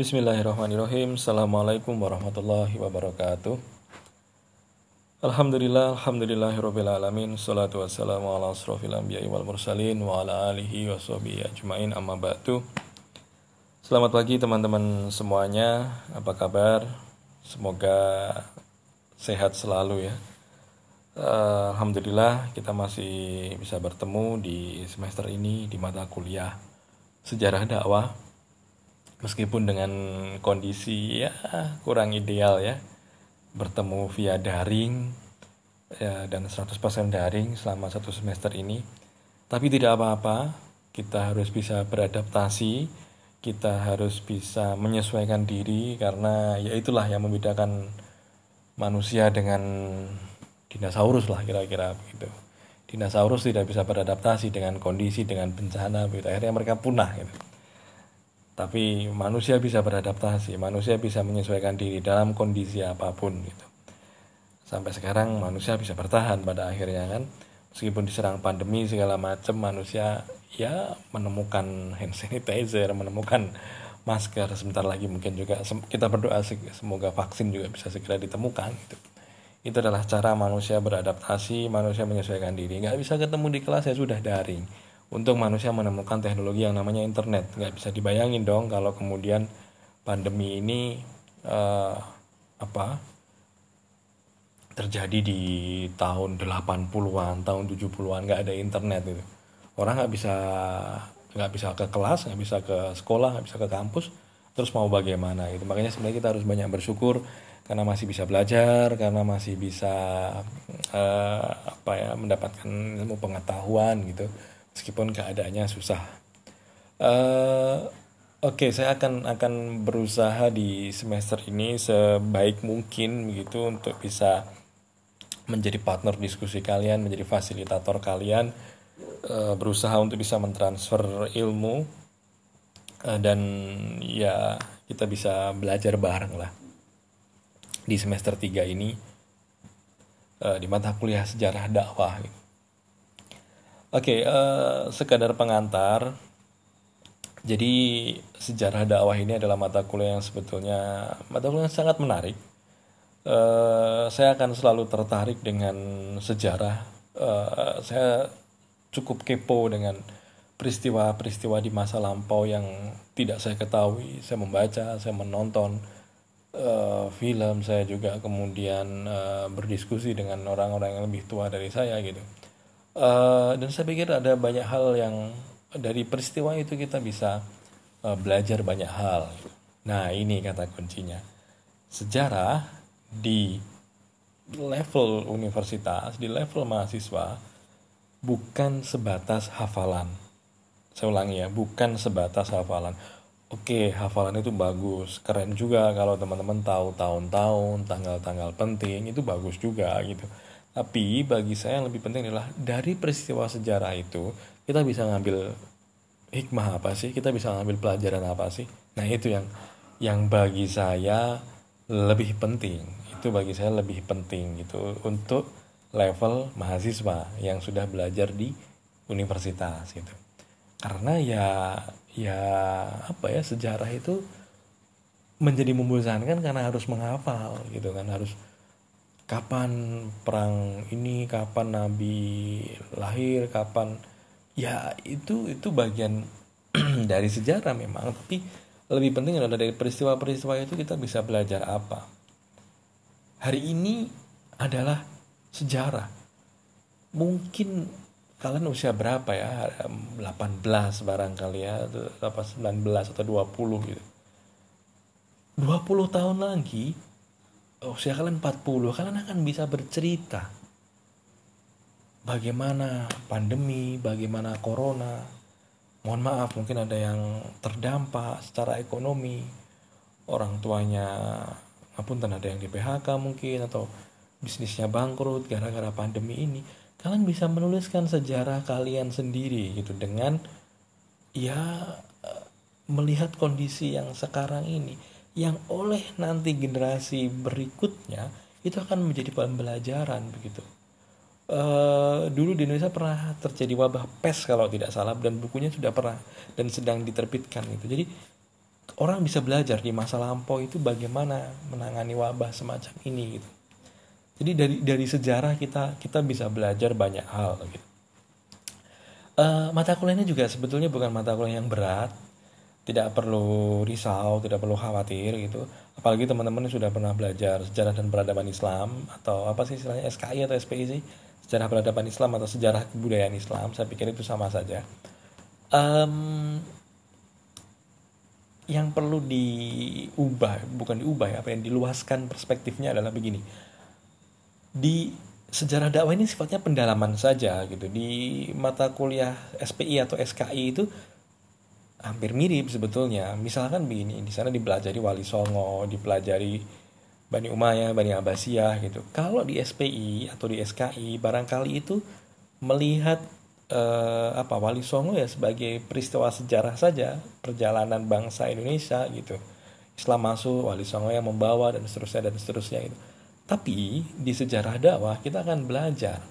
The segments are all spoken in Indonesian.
Bismillahirrahmanirrahim. Assalamualaikum warahmatullahi wabarakatuh. Alhamdulillahirrabbilalamin. Salatu wassalamu ala asrofil anbiya wal mursalin wa ala alihi wa sahbihi ajma'in, amma ba'du. Selamat pagi teman-teman semuanya. Apa kabar? Semoga sehat selalu ya. Alhamdulillah kita masih bisa bertemu di semester ini di mata kuliah Sejarah Dakwah, meskipun dengan kondisi ya kurang ideal ya, bertemu via daring ya, dan 100% daring selama satu semester ini. Tapi tidak apa-apa, kita harus bisa beradaptasi, kita harus bisa menyesuaikan diri, karena ya itulah yang membedakan manusia dengan dinosaurus lah kira-kira begitu. Dinosaurus tidak bisa beradaptasi dengan kondisi, dengan bencana begitu, akhirnya mereka punah gitu. Tapi manusia bisa beradaptasi, manusia bisa menyesuaikan diri dalam kondisi apapun gitu. Sampai sekarang manusia bisa bertahan pada akhirnya kan. Meskipun diserang pandemi segala macam, manusia ya menemukan hand sanitizer, menemukan masker. Sebentar lagi mungkin juga kita berdoa semoga vaksin juga bisa segera ditemukan gitu. Itu adalah cara manusia beradaptasi, manusia menyesuaikan diri. Nggak bisa ketemu di kelas ya sudah daring. Untuk manusia menemukan teknologi yang namanya internet. Nggak bisa dibayangin dong kalau kemudian pandemi ini terjadi di tahun 80-an, tahun 70-an, nggak ada internet gitu. Orang nggak bisa ke kelas, nggak bisa ke sekolah, nggak bisa ke kampus, terus mau bagaimana gitu. Makanya sebenarnya kita harus banyak bersyukur karena masih bisa belajar, karena masih bisa mendapatkan ilmu pengetahuan gitu. Meskipun keadaannya susah. Oke, saya akan berusaha di semester ini sebaik mungkin begitu untuk bisa menjadi partner diskusi kalian, menjadi fasilitator kalian, berusaha untuk bisa mentransfer ilmu, dan ya kita bisa belajar bareng lah di semester 3 ini di mata kuliah Sejarah Dakwah gitu. Oke, sekadar pengantar. Jadi Sejarah Dakwah ini adalah mata kuliah yang sebetulnya mata kuliah yang sangat menarik. Saya akan selalu tertarik dengan sejarah. Saya cukup kepo dengan peristiwa-peristiwa di masa lampau yang tidak saya ketahui. Saya membaca, saya menonton film, saya juga kemudian berdiskusi dengan orang-orang yang lebih tua dari saya gitu. Dan saya pikir ada banyak hal yang dari peristiwa itu kita bisa belajar banyak hal. Nah, ini kata kuncinya. Sejarah di level universitas, di level mahasiswa, bukan sebatas hafalan. Saya ulangi ya, bukan sebatas hafalan. Oke, hafalan itu bagus, keren juga kalau teman-teman tahu tahun-tahun, tanggal-tanggal penting, itu bagus juga gitu. Tapi bagi saya yang lebih penting adalah dari peristiwa sejarah itu kita bisa ngambil hikmah apa sih, kita bisa ngambil pelajaran apa sih. Nah, itu yang bagi saya lebih penting. Itu bagi saya lebih penting gitu untuk level mahasiswa yang sudah belajar di universitas gitu. Karena ya sejarah itu menjadi membosankan karena harus menghafal gitu kan, harus kapan perang ini, kapan Nabi lahir, kapan ya itu bagian dari sejarah memang, tapi lebih penting adalah dari peristiwa-peristiwa itu kita bisa belajar apa. Hari ini adalah sejarah. Mungkin kalian usia berapa ya? 18 barangkali ya, 19 atau 20 gitu. 20 tahun lagi usia kalian 40, kalian akan bisa bercerita bagaimana pandemi, bagaimana corona. Mohon maaf, mungkin ada yang terdampak secara ekonomi, orang tuanya ngapunten ada yang di PHK mungkin, atau bisnisnya bangkrut gara-gara pandemi ini. Kalian bisa menuliskan sejarah kalian sendiri gitu, dengan ya melihat kondisi yang sekarang ini, yang oleh nanti generasi berikutnya itu akan menjadi pembelajaran begitu. Dulu di Indonesia pernah terjadi wabah pes kalau tidak salah, dan bukunya sudah pernah dan sedang diterbitkan gitu. Jadi orang bisa belajar di masa lampau itu bagaimana menangani wabah semacam ini gitu. Jadi dari sejarah kita bisa belajar banyak hal gitu. Mata kuliahnya juga sebetulnya bukan mata kuliah yang berat, tidak perlu risau, tidak perlu khawatir gitu. Apalagi teman-teman yang sudah pernah belajar sejarah dan peradaban Islam, atau apa sih istilahnya, SKI atau SPI sih, sejarah peradaban Islam atau sejarah kebudayaan Islam, saya pikir itu sama saja. Yang perlu diubah, bukan diubah ya, apa yang diluaskan perspektifnya adalah begini. Di sejarah dakwah ini sifatnya pendalaman saja gitu. Di mata kuliah SPI atau SKI itu hampir mirip sebetulnya. Misalkan begini, di sana dipelajari Wali Songo, dipelajari Bani Umayyah, Bani Abbasiyah gitu. Kalau di SPI atau di SKI barangkali itu melihat Wali Songo ya sebagai peristiwa sejarah saja, perjalanan bangsa Indonesia gitu. Islam masuk, Wali Songo yang membawa dan seterusnya gitu. Tapi di sejarah dakwah kita akan belajar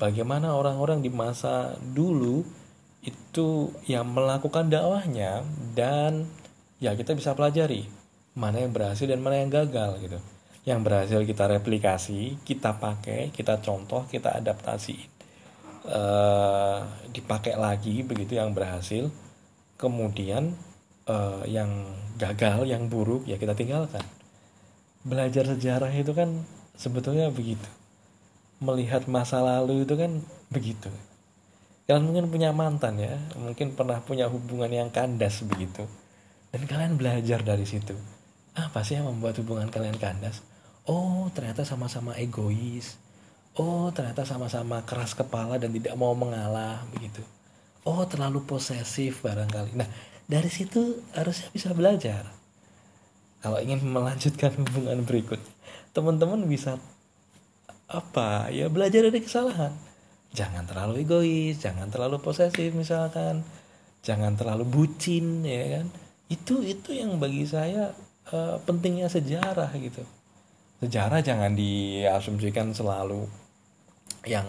bagaimana orang-orang di masa dulu itu yang melakukan dakwahnya, dan ya kita bisa pelajari mana yang berhasil dan mana yang gagal gitu. Yang berhasil kita replikasi, kita pakai, kita contoh, kita adaptasi, dipakai lagi begitu yang berhasil. Kemudian yang gagal, yang buruk ya kita tinggalkan. Belajar sejarah itu kan sebetulnya begitu. Melihat masa lalu itu kan begitu. Kalian mungkin punya mantan ya, mungkin pernah punya hubungan yang kandas begitu. Dan kalian belajar dari situ. Apa sih yang membuat hubungan kalian kandas? Oh, ternyata sama-sama egois. Oh, ternyata sama-sama keras kepala dan tidak mau mengalah begitu. Oh, terlalu posesif barangkali. Nah, dari situ harusnya bisa belajar. Kalau ingin melanjutkan hubungan berikut, teman-teman bisa belajar dari kesalahan. Jangan terlalu egois, jangan terlalu posesif misalkan, jangan terlalu bucin ya kan. Itu yang bagi saya pentingnya sejarah gitu. Sejarah jangan diasumsikan selalu yang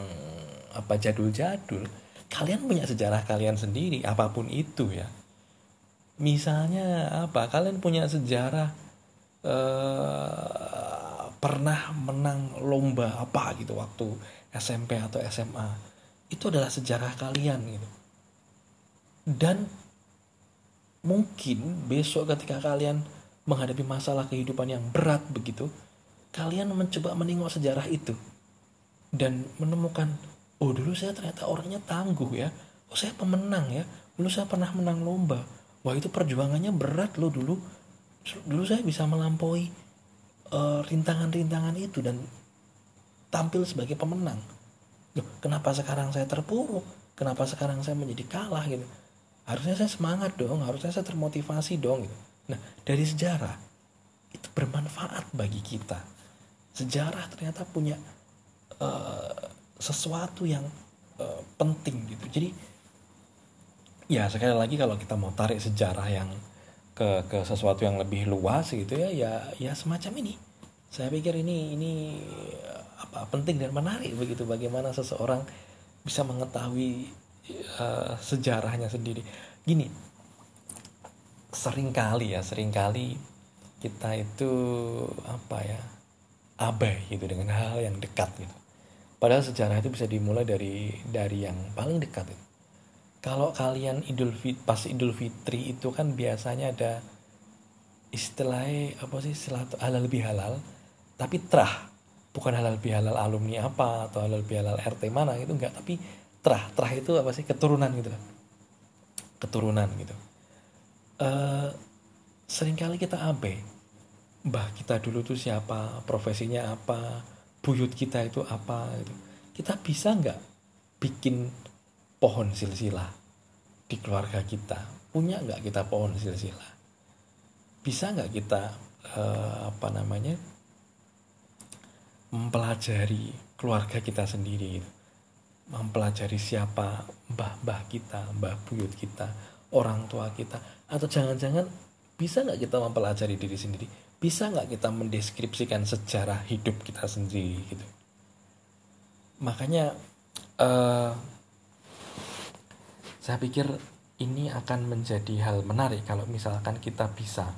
jadul-jadul. Kalian punya sejarah kalian sendiri apapun itu ya. Misalnya kalian punya sejarah pernah menang lomba apa gitu waktu SMP atau SMA. Itu adalah sejarah kalian gitu. Dan mungkin besok ketika kalian menghadapi masalah kehidupan yang berat begitu, kalian mencoba menengok sejarah itu dan menemukan, oh dulu saya ternyata orangnya tangguh ya. Oh saya pemenang ya. Dulu saya pernah menang lomba. Wah itu perjuangannya berat loh dulu. Dulu saya bisa melampaui rintangan-rintangan itu dan tampil sebagai pemenang. Loh, kenapa sekarang saya terpuruk? Kenapa sekarang saya menjadi kalah gitu? Harusnya saya semangat dong, harusnya saya termotivasi dong gitu. Nah, dari sejarah itu bermanfaat bagi kita. Sejarah ternyata punya sesuatu yang penting gitu. Jadi ya sekali lagi kalau kita mau tarik sejarah yang ke sesuatu yang lebih luas gitu ya semacam ini. Saya pikir ini penting dan menarik begitu, bagaimana seseorang bisa mengetahui sejarahnya sendiri. Gini, seringkali kita itu abai gitu dengan hal yang dekat gitu. Padahal sejarah itu bisa dimulai dari yang paling dekat gitu. Kalau kalian Idul Fitri itu kan biasanya ada istilahnya halal bihalal, tapi terah, bukan halal bihalal alumni apa atau halal bihalal RT mana gitu, enggak, tapi terah itu keturunan gitu lah. Keturunan gitu. Seringkali kita abai. Mbah kita dulu tuh siapa, profesinya apa, buyut kita itu apa gitu. Kita bisa enggak bikin pohon silsilah di keluarga kita? Punya nggak kita pohon silsilah? Bisa nggak kita mempelajari keluarga kita sendiri gitu? Mempelajari siapa mbah-mbah kita, mbah buyut kita, orang tua kita? Atau jangan-jangan bisa nggak kita mempelajari diri sendiri? Bisa nggak kita mendeskripsikan sejarah hidup kita sendiri gitu? Makanya saya pikir ini akan menjadi hal menarik kalau misalkan kita bisa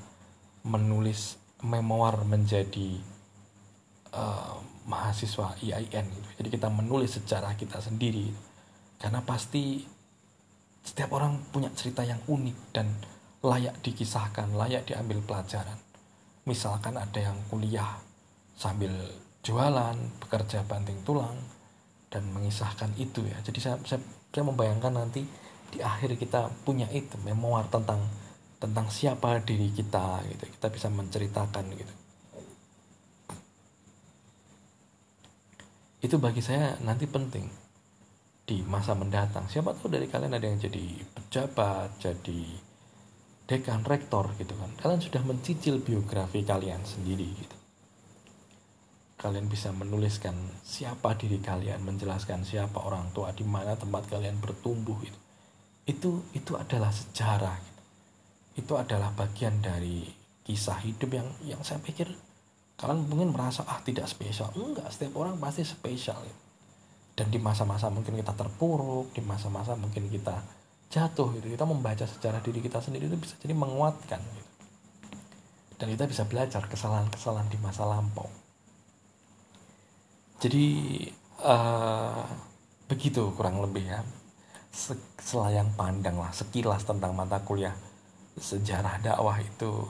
menulis memoir menjadi mahasiswa IAIN gitu. Jadi kita menulis sejarah kita sendiri gitu. Karena pasti setiap orang punya cerita yang unik dan layak dikisahkan, layak diambil pelajaran. Misalkan ada yang kuliah sambil jualan, bekerja banting tulang, dan mengisahkan itu ya. Jadi saya membayangkan nanti di akhir kita punya itu memoir tentang siapa diri kita gitu. Kita bisa menceritakan gitu. Itu bagi saya nanti penting di masa mendatang. Siapa tahu dari kalian ada yang jadi pejabat, jadi dekan, rektor gitu kan. Kalian sudah mencicil biografi kalian sendiri gitu. Kalian bisa menuliskan siapa diri kalian, menjelaskan siapa orang tua, di mana tempat kalian bertumbuh gitu. Itu adalah sejarah gitu. Itu adalah bagian dari kisah hidup yang saya pikir kalian mungkin merasa tidak spesial. Enggak, setiap orang pasti spesial gitu. Dan di masa-masa mungkin kita terpuruk, di masa-masa mungkin kita jatuh gitu, kita membaca sejarah diri kita sendiri itu bisa jadi menguatkan gitu. Dan kita bisa belajar kesalahan-kesalahan di masa lampau. Jadi begitu kurang lebih ya, selayang pandang lah sekilas tentang mata kuliah sejarah dakwah itu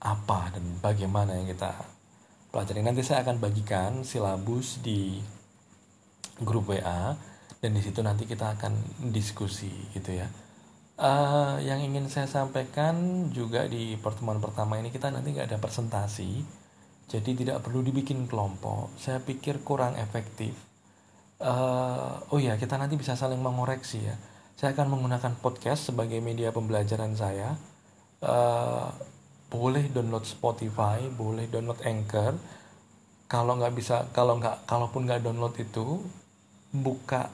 apa dan bagaimana yang kita pelajari. Nanti saya akan bagikan silabus di grup WA dan di situ nanti kita akan diskusi gitu ya. Yang ingin saya sampaikan juga di pertemuan pertama ini, kita nanti nggak ada presentasi. Jadi tidak perlu dibikin kelompok. Saya pikir kurang efektif. Kita nanti bisa saling mengoreksi ya. Saya akan menggunakan podcast sebagai media pembelajaran saya. Boleh download Spotify, boleh download Anchor. Kalaupun nggak download itu, buka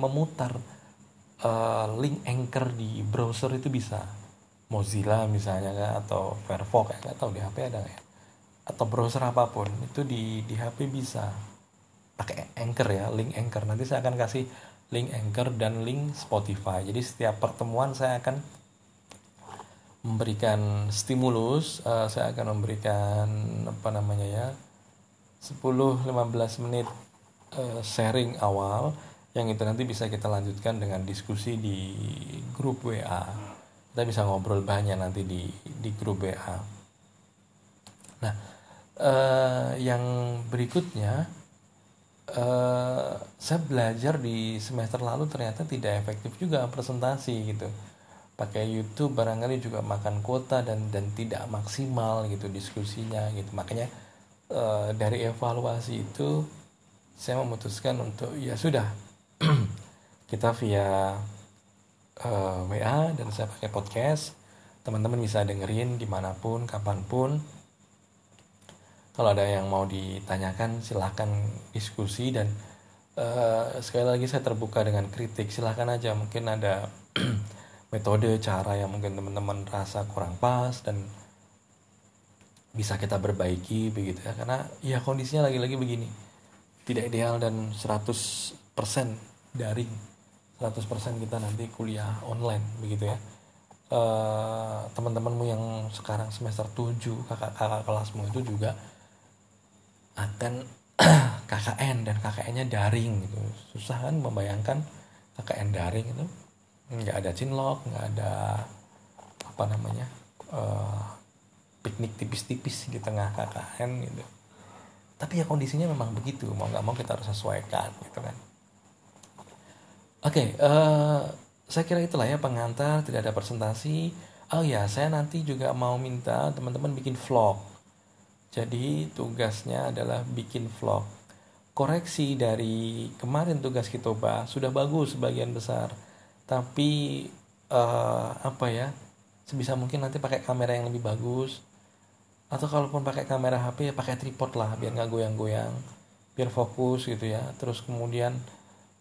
memutar link Anchor di browser itu bisa. Mozilla misalnya kan, atau Firefox, nggak tahu di HP ada ya. Atau browser apapun itu di HP bisa pakai Anchor ya, link Anchor. Nanti saya akan kasih link Anchor dan link Spotify. Jadi setiap pertemuan saya akan memberikan stimulus, saya akan memberikan 10-15 menit sharing awal, yang itu nanti bisa kita lanjutkan dengan diskusi di grup WA. Kita bisa ngobrol banyak nanti di grup WA. Nah, yang berikutnya, saya belajar di semester lalu ternyata tidak efektif juga presentasi gitu. Pakai YouTube barangkali juga makan kuota dan tidak maksimal gitu diskusinya gitu. Makanya dari evaluasi itu saya memutuskan untuk ya sudah kita via WA dan saya pakai podcast. Teman-teman bisa dengerin dimanapun, kapanpun. Kalau ada yang mau ditanyakan silahkan diskusi dan sekali lagi saya terbuka dengan kritik. Silahkan aja, mungkin ada metode, cara yang mungkin teman-teman rasa kurang pas dan bisa kita perbaiki begitu ya. Karena ya kondisinya lagi-lagi begini, tidak ideal dan 100% daring, 100% kita nanti kuliah online begitu ya. Teman-temanmu yang sekarang semester 7, kakak-kakak kelasmu itu juga akan KKN dan KKN-nya daring gitu. Susah kan membayangkan KKN daring itu, nggak ada cinlok, nggak ada piknik tipis-tipis di tengah KKN gitu. Tapi ya kondisinya memang begitu, mau nggak mau kita harus sesuaikan gitu kan. Oke, saya kira itulah ya pengantar, tidak ada presentasi. Saya nanti juga mau minta teman-teman bikin vlog. Jadi tugasnya adalah bikin vlog. Koreksi dari kemarin tugas Kitoba sudah bagus sebagian besar. Tapi sebisa mungkin nanti pakai kamera yang lebih bagus. Atau kalaupun pakai kamera HP ya pakai tripod lah, biar nggak goyang-goyang, biar fokus gitu ya. Terus kemudian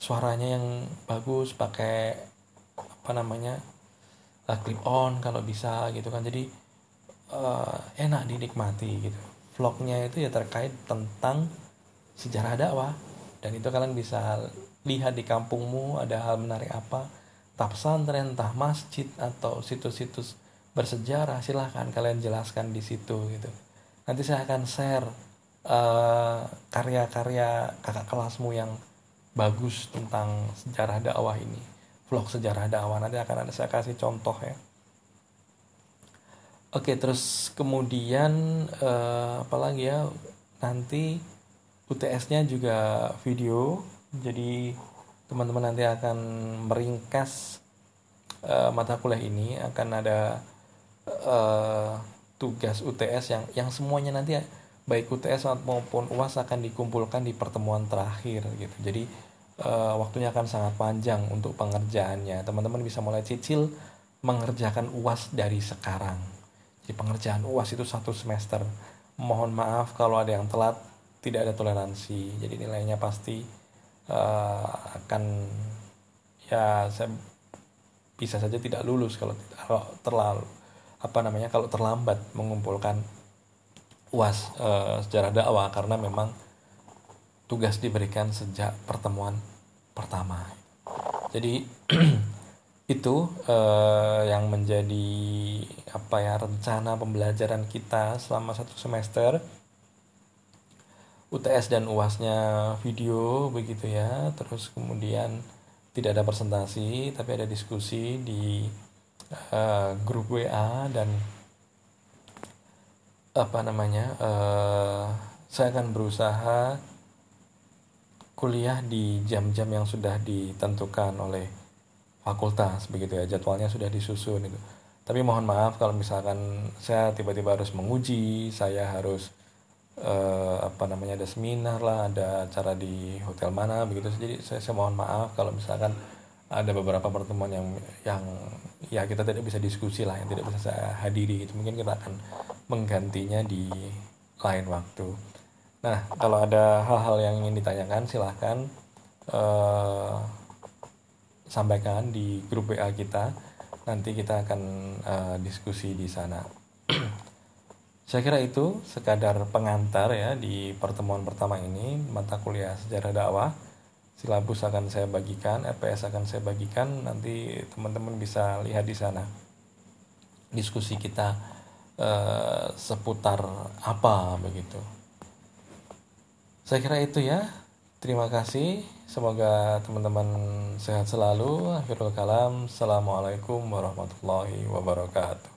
suaranya yang bagus, pakai clip on kalau bisa gitu kan. Jadi enak dinikmati gitu. Vlognya itu ya terkait tentang sejarah dakwah, dan itu kalian bisa lihat di kampungmu ada hal menarik apa, entah pesantren, entah masjid atau situs-situs bersejarah, silahkan kalian jelaskan di situ gitu. Nanti saya akan share karya-karya kakak kelasmu yang bagus tentang sejarah dakwah ini, vlog sejarah dakwah. Nanti akan ada, saya kasih contoh ya. Oke, terus kemudian apalagi ya, nanti UTS-nya juga video, jadi teman-teman nanti akan meringkas mata kuliah ini, akan ada tugas UTS yang semuanya nanti baik UTS maupun UAS akan dikumpulkan di pertemuan terakhir gitu. Jadi waktunya akan sangat panjang untuk pengerjaannya. Teman-teman bisa mulai cicil mengerjakan UAS dari sekarang. Jadi pengerjaan UAS itu 1 semester. Mohon maaf kalau ada yang telat, tidak ada toleransi. Jadi nilainya pasti akan, ya saya bisa saja tidak lulus kalau terlalu kalau terlambat mengumpulkan UAS sejarah dakwah, karena memang tugas diberikan sejak pertemuan pertama. Jadi itu yang menjadi rencana pembelajaran kita selama 1 semester. UTS dan UAS-nya video begitu ya. Terus kemudian tidak ada presentasi, tapi ada diskusi di grup WA, dan saya akan berusaha kuliah di jam-jam yang sudah ditentukan oleh fakultas begitu ya, jadwalnya sudah disusun itu. Tapi mohon maaf kalau misalkan saya tiba-tiba harus menguji, saya harus ada seminar lah, ada acara di hotel mana begitu. Jadi saya mohon maaf kalau misalkan ada beberapa pertemuan yang ya kita tidak bisa diskusi lah, yang tidak bisa saya hadiri gitu. Mungkin kita akan menggantinya di lain waktu. Nah, kalau ada hal-hal yang ingin ditanyakan, silahkan sampaikan di grup WA kita. Nanti kita akan diskusi di sana. Saya kira itu sekadar pengantar ya di pertemuan pertama ini, mata kuliah sejarah dakwah. Silabus akan saya bagikan, EPS akan saya bagikan, nanti teman-teman bisa lihat di sana diskusi kita seputar apa begitu. Saya kira itu ya. Terima kasih. Semoga teman-teman sehat selalu. Akhirul kalam. Assalamualaikum warahmatullahi wabarakatuh.